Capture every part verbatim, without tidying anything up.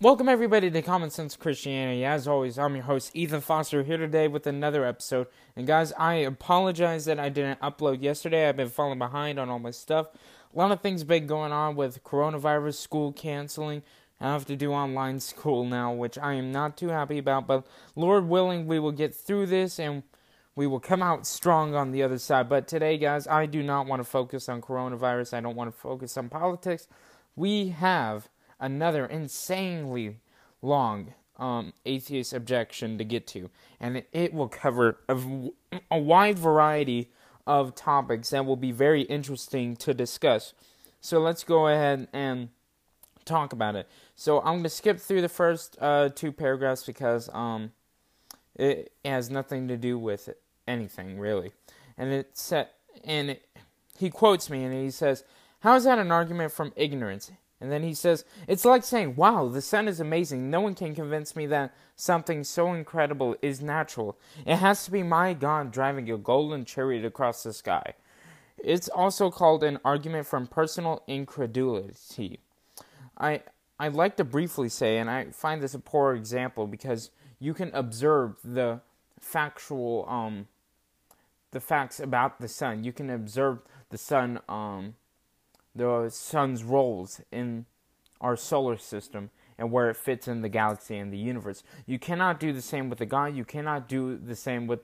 Welcome everybody to Common Sense Christianity. As always, I'm your host, Ethan Foster, here today with another episode. And guys, I apologize that I didn't upload yesterday. I've been falling behind on all my stuff. A lot of things been going on with coronavirus, school canceling. I have to do online school now, which I am not too happy about. But Lord willing, we will get through this and we will come out strong on the other side. But today, guys, I do not want to focus on coronavirus. I don't want to focus on politics. We have another insanely long um, atheist objection to get to. And it, it will cover a, a wide variety of topics that will be very interesting to discuss. So let's go ahead and talk about it. So I'm going to skip through the first uh, two paragraphs because um, it has nothing to do with anything, really. And, it set, and it, he quotes me and he says, "How is that an argument from ignorance?" And then he says, "It's like saying, wow, the sun is amazing. No one can convince me that something so incredible is natural. It has to be my God driving a golden chariot across the sky." It's also called an argument from personal incredulity. I, I'd like to briefly say, and I find this a poor example because you can observe the factual, um, the facts about the sun. You can observe the sun, um... the sun's roles in our solar system and where it fits in the galaxy and the universe. You cannot do the same with the God. You cannot do the same with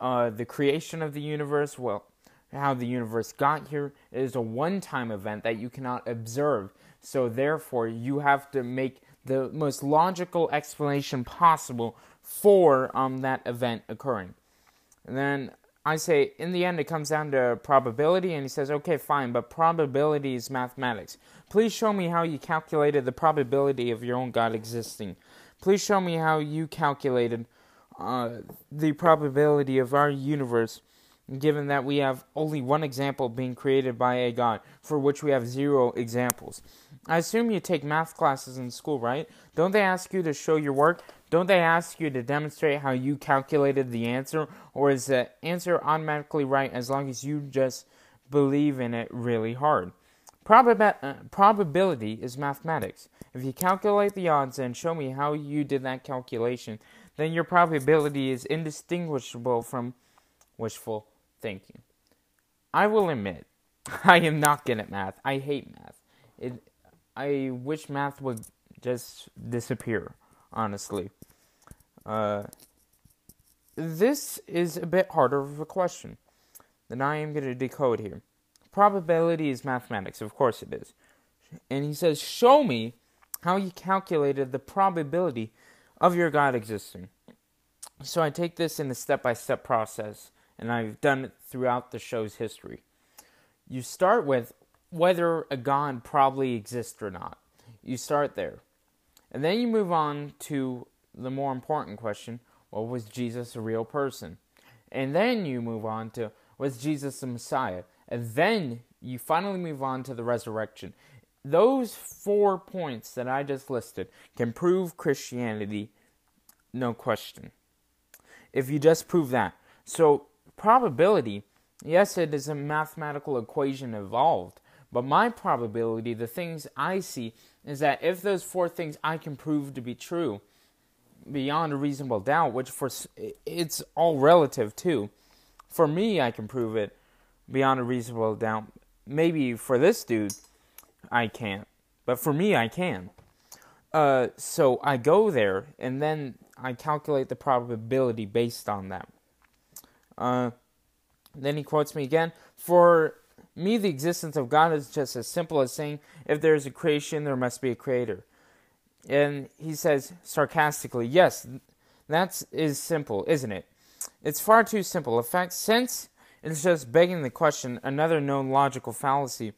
uh, the creation of the universe. Well, how the universe got here is a one-time event that you cannot observe. So therefore, you have to make the most logical explanation possible for um, that event occurring. And then I say, in the end, it comes down to probability, and he says, okay, fine, but probability is mathematics. Please show me how you calculated the probability of your own God existing. Please show me how you calculated uh, the probability of our universe, given that we have only one example being created by a God, for which we have zero examples. I assume you take math classes in school, right? Don't they ask you to show your work? Don't they ask you to demonstrate how you calculated the answer? Or is the answer automatically right as long as you just believe in it really hard? Probab- uh, probability is mathematics. If you calculate the odds and show me how you did that calculation, then your probability is indistinguishable from wishful thinking. I will admit, I am not good at math. I hate math. It, I wish math would just disappear, honestly. Uh, this is a bit harder of a question than I am going to decode here. Probability is mathematics, of course it is. And he says, show me how you calculated the probability of your God existing. So I take this in a step-by-step process, and I've done it throughout the show's history. You start with whether a God probably exists or not. You start there. And then you move on to the more important question, well, was Jesus a real person? And then you move on to, was Jesus the Messiah? And then you finally move on to the resurrection. Those four points that I just listed can prove Christianity, no question. If you just prove that. So, probability, yes, it is a mathematical equation involved. But my probability, the things I see, is that if those four things I can prove to be true, beyond a reasonable doubt, which for it's all relative too. For me, I can prove it beyond a reasonable doubt. Maybe for this dude, I can't. But for me, I can. Uh, so I go there, and then I calculate the probability based on that. Uh, then he quotes me again, "For me, the existence of God is just as simple as saying, if there is a creation, there must be a creator." And he says sarcastically, "Yes, that is simple, isn't it? It's far too simple. In fact, since it's just begging the question, another known logical fallacy.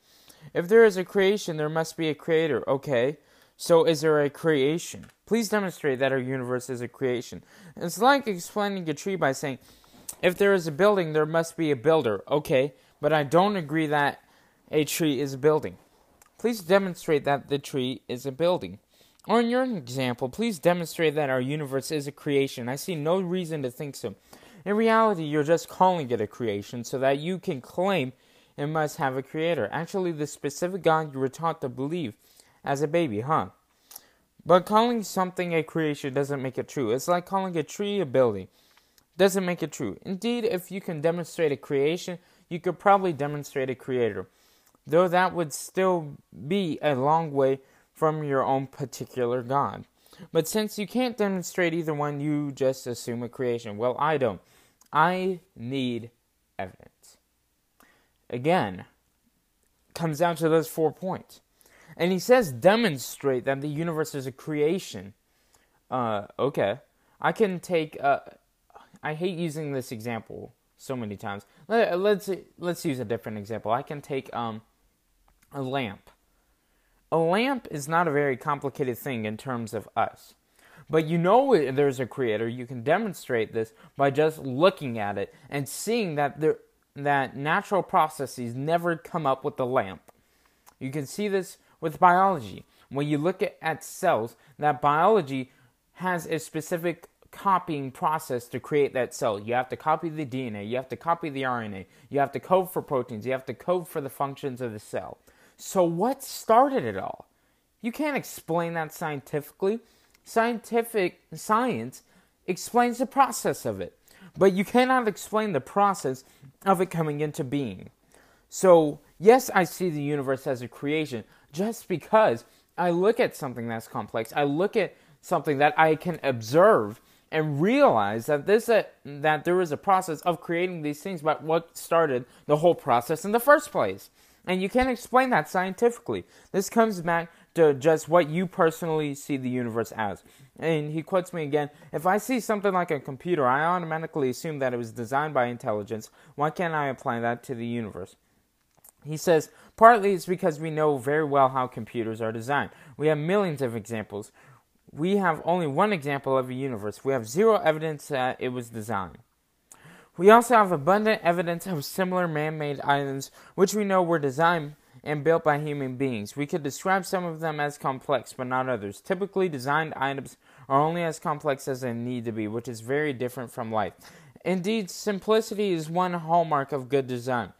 If there is a creation, there must be a creator. Okay, so is there a creation? Please demonstrate that our universe is a creation. It's like explaining a tree by saying, if there is a building, there must be a builder. Okay, but I don't agree that a tree is a building. Please demonstrate that the tree is a building. Or in your example, please demonstrate that our universe is a creation. I see no reason to think so. In reality, you're just calling it a creation so that you can claim it must have a creator. Actually, the specific God you were taught to believe as a baby, huh? But calling something a creation doesn't make it true. It's like calling a tree a building. Doesn't make it true. Indeed, if you can demonstrate a creation, you could probably demonstrate a creator, though that would still be a long way from your own particular God. But since you can't demonstrate either one, you just assume a creation. Well, I don't. I need evidence. Again, comes down to those four points. And he says demonstrate that the universe is a creation. Uh, okay. I can take... Uh, I hate using this example so many times. Let, let's, let's use a different example. I can take um, a lamp. A lamp is not a very complicated thing in terms of us. But you know there's a creator. You can demonstrate this by just looking at it and seeing that there, that natural processes never come up with the lamp. You can see this with biology. When you look at, at cells, that biology has a specific copying process to create that cell. You have to copy the D N A. You have to copy the R N A. You have to code for proteins. You have to code for the functions of the cell. So what started it all? You can't explain that scientifically. Scientific science explains the process of it, but you cannot explain the process of it coming into being. So yes, I see the universe as a creation just because I look at something that's complex. I look at something that I can observe and realize that this uh, that there is a process of creating these things, but what started the whole process in the first place? And you can't explain that scientifically. This comes back to just what you personally see the universe as. And he quotes me again, if I see something like a computer, I automatically assume that it was designed by intelligence. Why can't I apply that to the universe? He says, partly it's because we know very well how computers are designed. We have millions of examples. We have only one example of a universe. We have zero evidence that it was designed. We also have abundant evidence of similar man-made items which we know were designed and built by human beings. We could describe some of them as complex, but not others. Typically, designed items are only as complex as they need to be, which is very different from life. Indeed, simplicity is one hallmark of good design,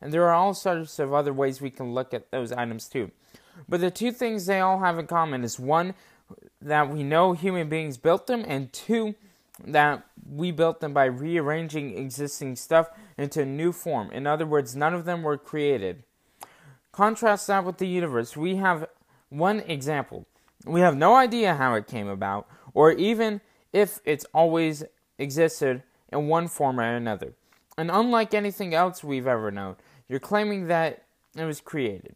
and there are all sorts of other ways we can look at those items too. But the two things they all have in common is one, that we know human beings built them, and two, that we built them by rearranging existing stuff into a new form. In other words, none of them were created. Contrast that with the universe. We have one example. We have no idea how it came about, or even if it's always existed in one form or another. And unlike anything else we've ever known, you're claiming that it was created.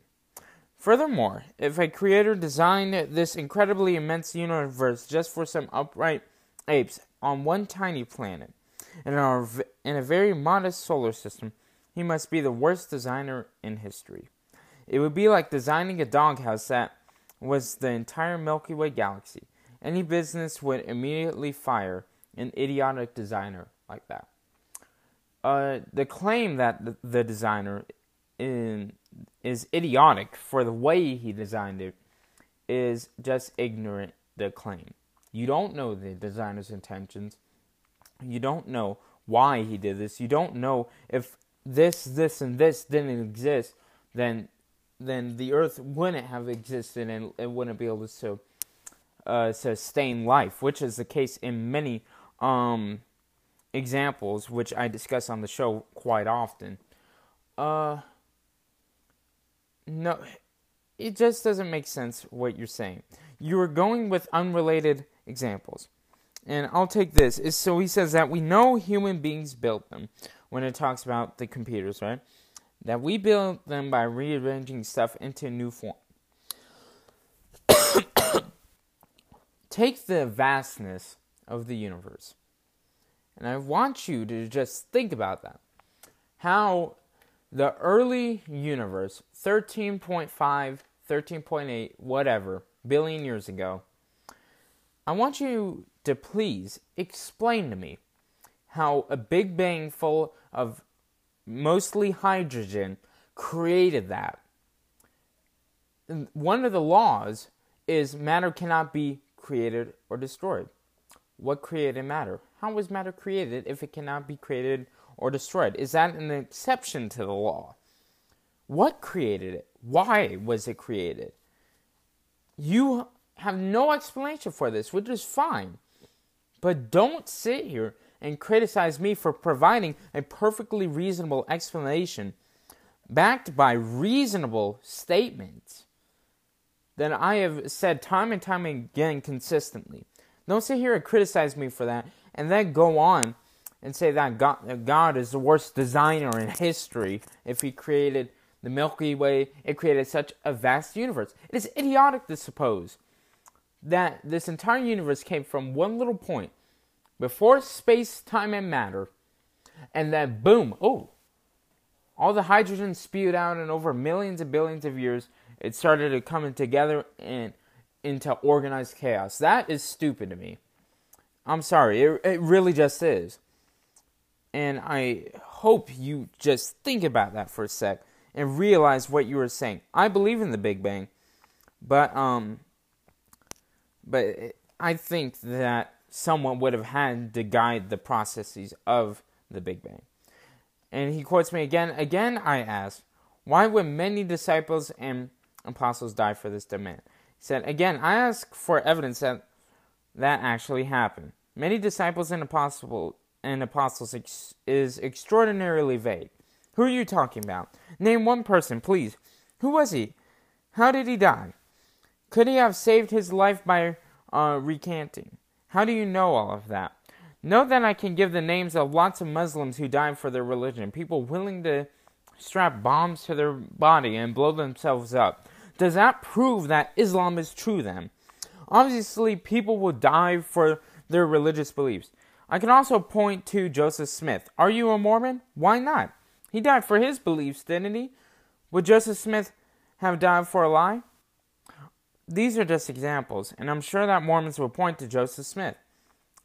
Furthermore, if a creator designed this incredibly immense universe just for some upright apes on one tiny planet in, our, in a very modest solar system, he must be the worst designer in history. It would be like designing a doghouse that was the entire Milky Way galaxy. Any business would immediately fire an idiotic designer like that. Uh, the claim that the, the designer in, is idiotic for the way he designed it is just ignorant, the claim. You don't know the designer's intentions. You don't know why he did this. You don't know if this, this, and this didn't exist, then then the earth wouldn't have existed and it wouldn't be able to uh, sustain life, which is the case in many um, examples, which I discuss on the show quite often. Uh, no, it just doesn't make sense what you're saying. You are going with unrelated examples. And I'll take this. So he says that we know human beings built them when it talks about the computers, right? That we built them by rearranging stuff into new form. Take the vastness of the universe. And I want you to just think about that. How the early universe, thirteen point five, thirteen point eight, whatever, billion years ago, I want you to please explain to me how a Big Bang full of mostly hydrogen created that. One of the laws is matter cannot be created or destroyed. What created matter? How was matter created if it cannot be created or destroyed? Is that an exception to the law? What created it? Why was it created? You have no explanation for this, which is fine. But don't sit here and criticize me for providing a perfectly reasonable explanation backed by reasonable statements that I have said time and time again consistently. Don't sit here and criticize me for that and then go on and say that God, that God is the worst designer in history if he created the Milky Way, it created such a vast universe. It is idiotic to suppose that this entire universe came from one little point before space, time, and matter, and then boom, oh, all the hydrogen spewed out, and over millions and billions of years, it started to come together and into organized chaos. That is stupid to me. I'm sorry, it, it really just is. And I hope you just think about that for a sec and realize what you were saying. I believe in the Big Bang, but um, but I think that someone would have had to guide the processes of the Big Bang. And he quotes me again. Again, I asked, why would many disciples and apostles die for this demand? He said, again, I ask for evidence that that actually happened. Many disciples and apostles and apostles ex- is extraordinarily vague. Who are you talking about? Name one person, please. Who was he? How did he die? Could he have saved his life by uh, recanting? How do you know all of that? Know that I can give the names of lots of Muslims who died for their religion, people willing to strap bombs to their body and blow themselves up. Does that prove that Islam is true then? Obviously, people will die for their religious beliefs. I can also point to Joseph Smith. Are you a Mormon? Why not? He died for his beliefs, didn't he? Would Joseph Smith have died for a lie? These are just examples, and I'm sure that Mormons will point to Joseph Smith.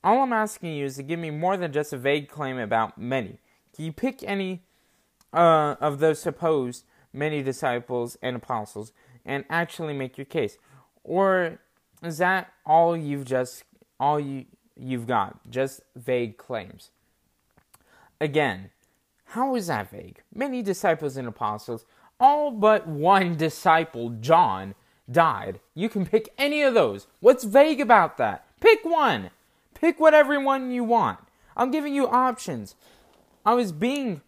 All I'm asking you is to give me more than just a vague claim about many. Can you pick any uh, of those supposed many disciples and apostles and actually make your case? Or is that all you've just all you you've got? Just vague claims. Again, how is that vague? Many disciples and apostles, all but one disciple, John, died. You can pick any of those. What's vague about that? Pick one. Pick whatever one you want. I'm giving you options. I was being,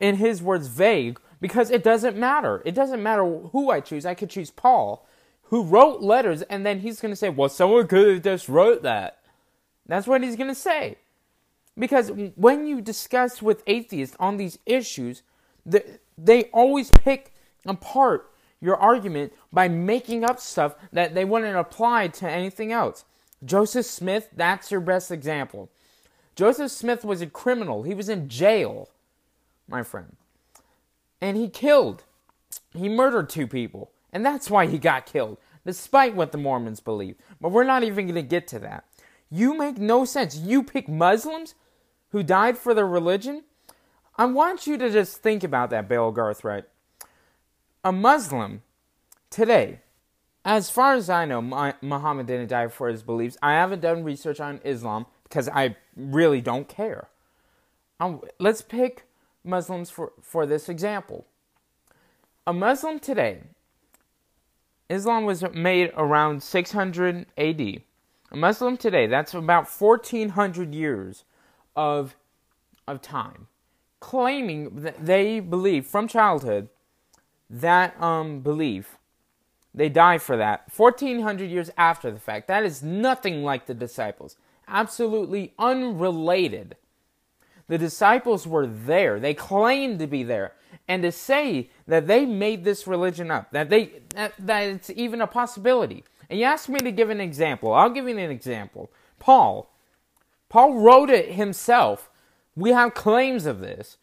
in his words, vague because it doesn't matter. It doesn't matter who I choose. I could choose Paul, who wrote letters, and then he's going to say, well, someone could have just wrote that. That's what he's going to say. Because when you discuss with atheists on these issues, they always pick apart your argument by making up stuff that they wouldn't apply to anything else. Joseph Smith, that's your best example. Joseph Smith was a criminal. He was in jail, my friend. And he killed. He murdered two people. And that's why he got killed, despite what the Mormons believe. But we're not even going to get to that. You make no sense. You pick Muslims who died for their religion? I want you to just think about that, Bill Garthright. A Muslim today, as far as I know, Muhammad didn't die for his beliefs. I haven't done research on Islam because I really don't care. I'm, let's pick Muslims for, for this example. A Muslim today, Islam was made around six hundred A D. A Muslim today, that's about fourteen hundred years of, of time, claiming that they believe from childhood that um, belief. They die for that. fourteen hundred years after the fact. That is nothing like the disciples. Absolutely unrelated. The disciples were there. They claimed to be there. And to say that they made this religion up, that they that, that it's even a possibility. And you asked me to give an example. I'll give you an example. Paul. Paul wrote it himself. We have claims of this.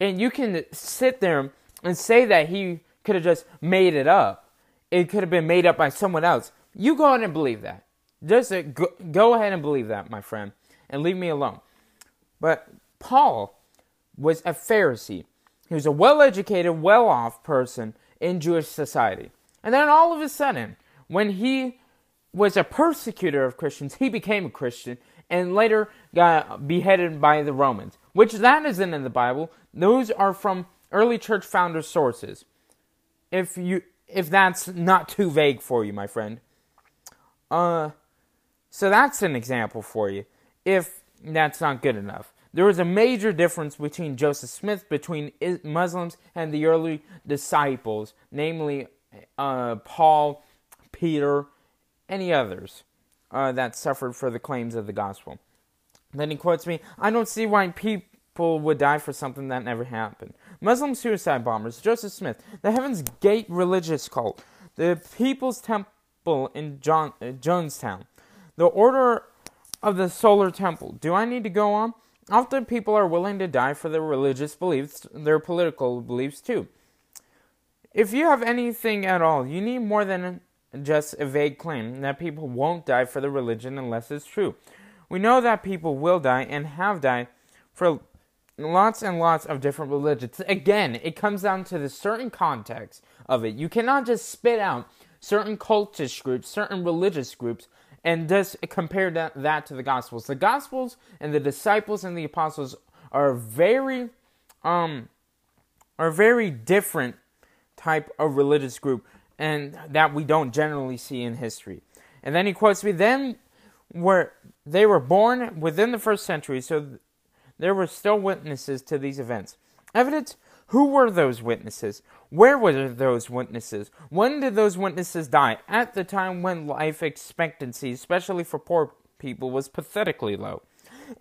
And you can sit there and say that he could have just made it up. It could have been made up by someone else. You go ahead and believe that. Just go, go ahead and believe that, my friend, and leave me alone. But Paul was a Pharisee. He was a well-educated, well-off person in Jewish society. And then all of a sudden, when he was a persecutor of Christians, he became a Christian and later got beheaded by the Romans, which that isn't in the Bible. Those are from early church founder sources. If you... If that's not too vague for you, my friend. Uh, so that's an example for you, if that's not good enough. There was a major difference between Joseph Smith, between Muslims and the early disciples, namely uh, Paul, Peter, any others uh, that suffered for the claims of the gospel. Then he quotes me, "I don't see why people would die for something that never happened." Muslim suicide bombers, Joseph Smith, the Heaven's Gate religious cult, the People's Temple in John, uh, Jonestown, the Order of the Solar Temple. Do I need to go on? Often people are willing to die for their religious beliefs, their political beliefs too. If you have anything at all, you need more than just a vague claim that people won't die for their religion unless it's true. We know that people will die and have died for lots and lots of different religions. Again, it comes down to the certain context of it. You cannot just spit out certain cultish groups, certain religious groups, and just compare that, that to the Gospels. The Gospels and the disciples and the apostles are very, um, are very different type of religious group, and that we don't generally see in history. And then he quotes me, "Then were they were born within the first century, so there were still witnesses to these events." Evidence. Who were those witnesses? Where were those witnesses? When did those witnesses die? At the time when life expectancy, especially for poor people, was pathetically low.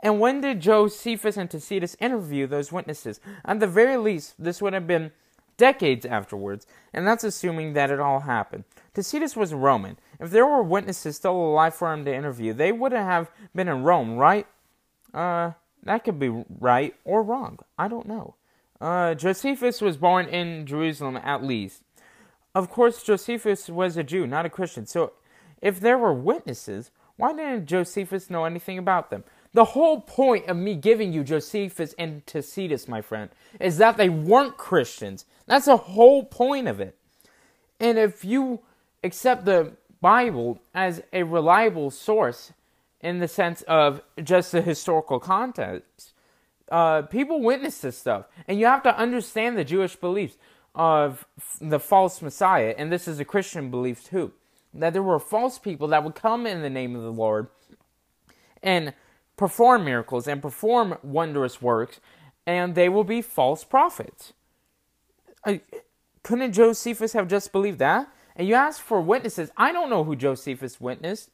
And when did Josephus and Tacitus interview those witnesses? At the very least, this would have been decades afterwards, and that's assuming that it all happened. Tacitus was Roman. If there were witnesses still alive for him to interview, they would have been in Rome, right? Uh, that could be right or wrong. I don't know. Uh, Josephus was born in Jerusalem, at least. Of course, Josephus was a Jew, not a Christian. So, if there were witnesses, why didn't Josephus know anything about them? The whole point of me giving you Josephus and Tacitus, my friend, is that they weren't Christians. That's the whole point of it. And if you accept the Bible as a reliable source, in the sense of just the historical context, Uh, people witness this stuff, and you have to understand the Jewish beliefs of the false Messiah, and this is a Christian belief too, that there were false people that would come in the name of the Lord and perform miracles and perform wondrous works, and they will be false prophets. I, couldn't Josephus have just believed that? And you ask for witnesses. I don't know who Josephus witnessed,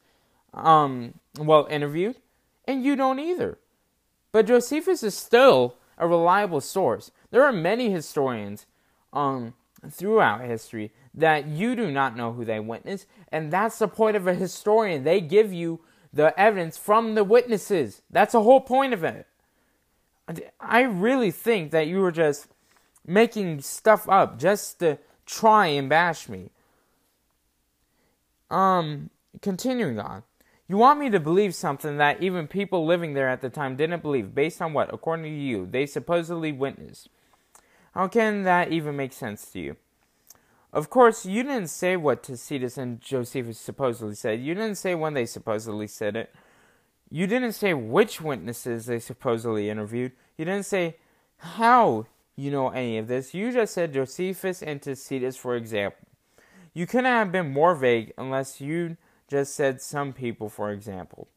um, well, interviewed, and you don't either. But Josephus is still a reliable source. There are many historians um, throughout history that you do not know who they witnessed, and that's the point of a historian. They give you the evidence from the witnesses. That's the whole point of it. I really think that you were just making stuff up just to try and bash me. Um, continuing on. You want me to believe something that even people living there at the time didn't believe, based on what, according to you, they supposedly witnessed. How can that even make sense to you? Of course, you didn't say what Tacitus and Josephus supposedly said. You didn't say when they supposedly said it. You didn't say which witnesses they supposedly interviewed. You didn't say how you know any of this. You just said Josephus and Tacitus, for example. You couldn't have been more vague unless you just said some people, for example.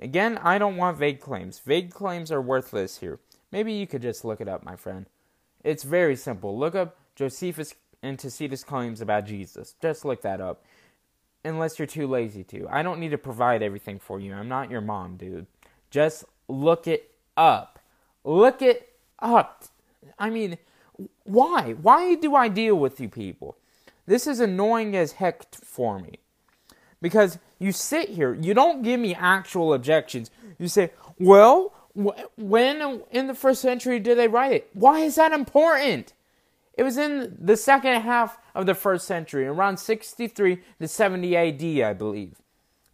Again, I don't want vague claims. Vague claims are worthless here. Maybe you could just look it up, my friend. It's very simple. Look up Josephus and Tacitus claims about Jesus. Just look that up. Unless you're too lazy to. I don't need to provide everything for you. I'm not your mom, dude. Just look it up. Look it up. I mean, why? Why do I deal with you people? This is annoying as heck for me. Because you sit here, you don't give me actual objections. You say, well, wh- when in the first century did they write it? Why is that important? It was in the second half of the first century, around sixty-three to seventy A D, I believe.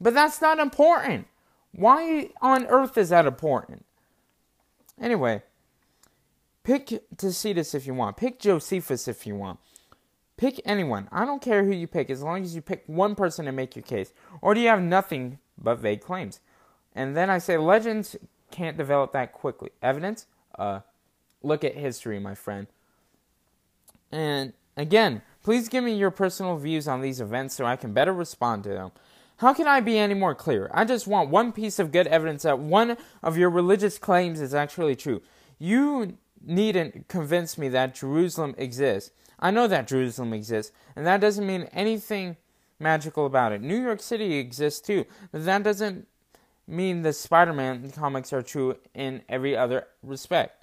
But that's not important. Why on earth is that important? Anyway, pick Tacitus if you want. Pick Josephus if you want. Pick anyone. I don't care who you pick, as long as you pick one person to make your case. Or do you have nothing but vague claims? And then I say, legends can't develop that quickly. Evidence? Uh, look at history, my friend. And again, please give me your personal views on these events so I can better respond to them. How can I be any more clear? I just want one piece of good evidence that one of your religious claims is actually true. You needn't convince me that Jerusalem exists. I know that Jerusalem exists, and that doesn't mean anything magical about it. New York City exists too, but that doesn't mean the Spider-Man comics are true in every other respect.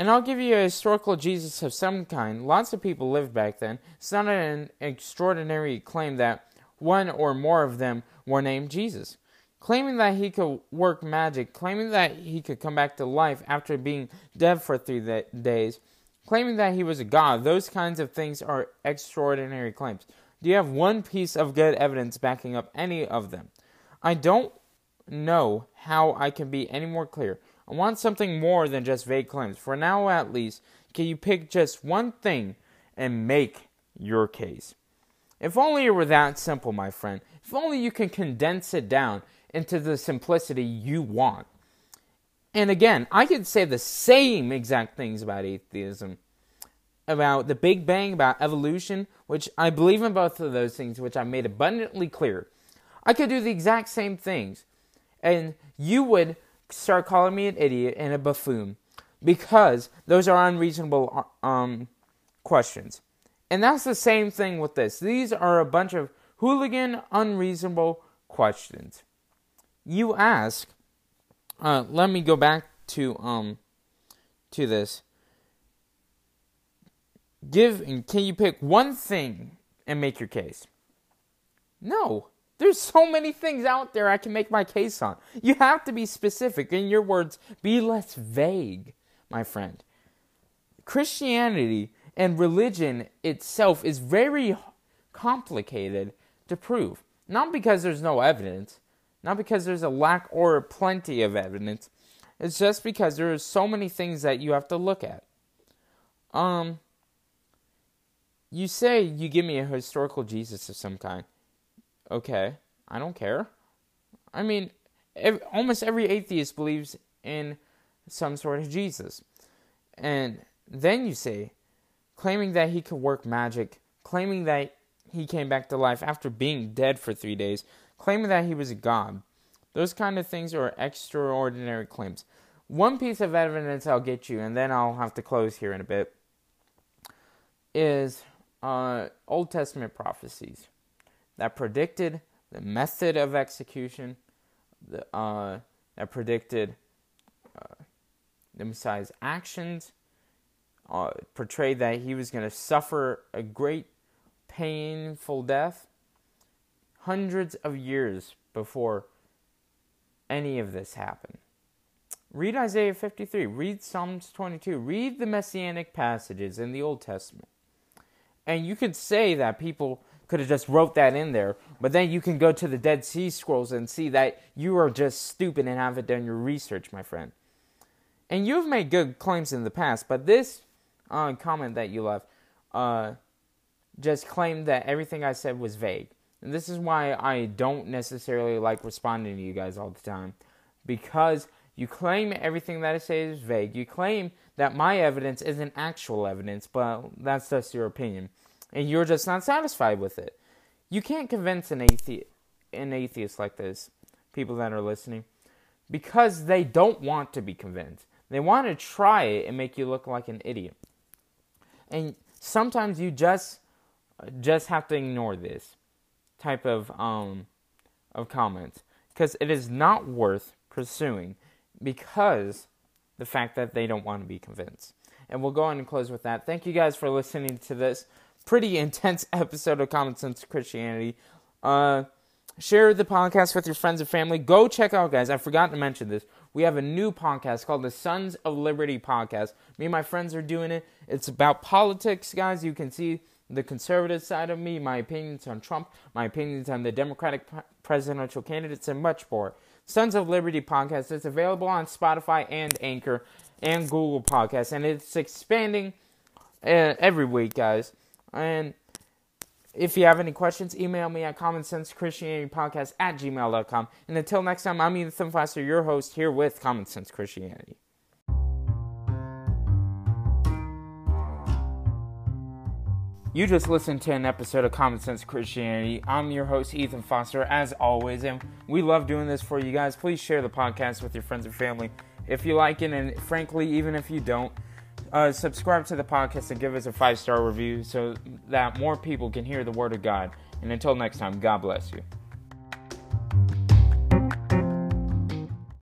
And I'll give you a historical Jesus of some kind. Lots of people lived back then. It's not an extraordinary claim that one or more of them were named Jesus. Claiming that he could work magic, claiming that he could come back to life after being dead for three de- days, claiming that he was a god, those kinds of things are extraordinary claims. Do you have one piece of good evidence backing up any of them? I don't know how I can be any more clear. I want something more than just vague claims. For now at least, can you pick just one thing and make your case? If only it were that simple, my friend. If only you can condense it down into the simplicity you want. And again, I could say the same exact things about atheism, about the Big Bang, about evolution, which I believe in both of those things, which I made abundantly clear. I could do the exact same things, and you would start calling me an idiot and a buffoon, because those are unreasonable um, questions. And that's the same thing with this. These are a bunch of hooligan, unreasonable questions. You ask, uh, let me go back to um, to this. Give, and can you pick one thing and make your case? No. There's so many things out there I can make my case on. You have to be specific. In your words, be less vague, my friend. Christianity and religion itself is very complicated to prove. Not because there's no evidence. Not because there's a lack or plenty of evidence. It's just because there are so many things that you have to look at. Um, you say you give me a historical Jesus of some kind. Okay, I don't care. I mean, every, almost every atheist believes in some sort of Jesus. And then you say, claiming that he could work magic, claiming that he came back to life after being dead for three days, claiming that he was a god. Those kind of things are extraordinary claims. One piece of evidence I'll get you, and then I'll have to close here in a bit, is uh, Old Testament prophecies that predicted the method of execution, the, uh, that predicted uh, the Messiah's actions, Uh, portrayed that he was going to suffer a great painful death hundreds of years before any of this happened. Read Isaiah fifty-three, read Psalms twenty-two, read the Messianic passages in the Old Testament. And you could say that people could have just wrote that in there, but then you can go to the Dead Sea Scrolls and see that you are just stupid and haven't done your research, my friend. And you've made good claims in the past, but this Uh, comment that you left uh, just claimed that everything I said was vague. And this is why I don't necessarily like responding to you guys all the time, because you claim everything that I say is vague. You claim that my evidence isn't actual evidence, but that's just your opinion, and you're just not satisfied with it. You can't convince an athe- an atheist like this, people that are listening, because they don't want to be convinced. They want to try it and make you look like an idiot. And sometimes you just just have to ignore this type of um of comments, because it is not worth pursuing, because the fact that they don't want to be convinced. And we'll go on and close with that. Thank you guys for listening to this pretty intense episode of Common Sense Christianity. Uh, share the podcast with your friends and family. Go check out, guys. I forgot to mention this. We have a new podcast called the Sons of Liberty podcast. Me and my friends are doing it. It's about politics, guys. You can see the conservative side of me, my opinions on Trump, my opinions on the Democratic presidential candidates, and much more. Sons of Liberty podcast is available on Spotify and Anchor and Google Podcasts, and it's expanding uh, every week, guys. And if you have any questions, email me at commonsensechristianitypodcast at gmail dot com. And until next time, I'm Ethan Foster, your host, here with Common Sense Christianity. You just listened to an episode of Common Sense Christianity. I'm your host, Ethan Foster, as always, and we love doing this for you guys. Please share the podcast with your friends and family if you like it, and frankly, even if you don't, uh, subscribe to the podcast and give us a five-star review so that more people can hear the Word of God. And until next time, God bless you.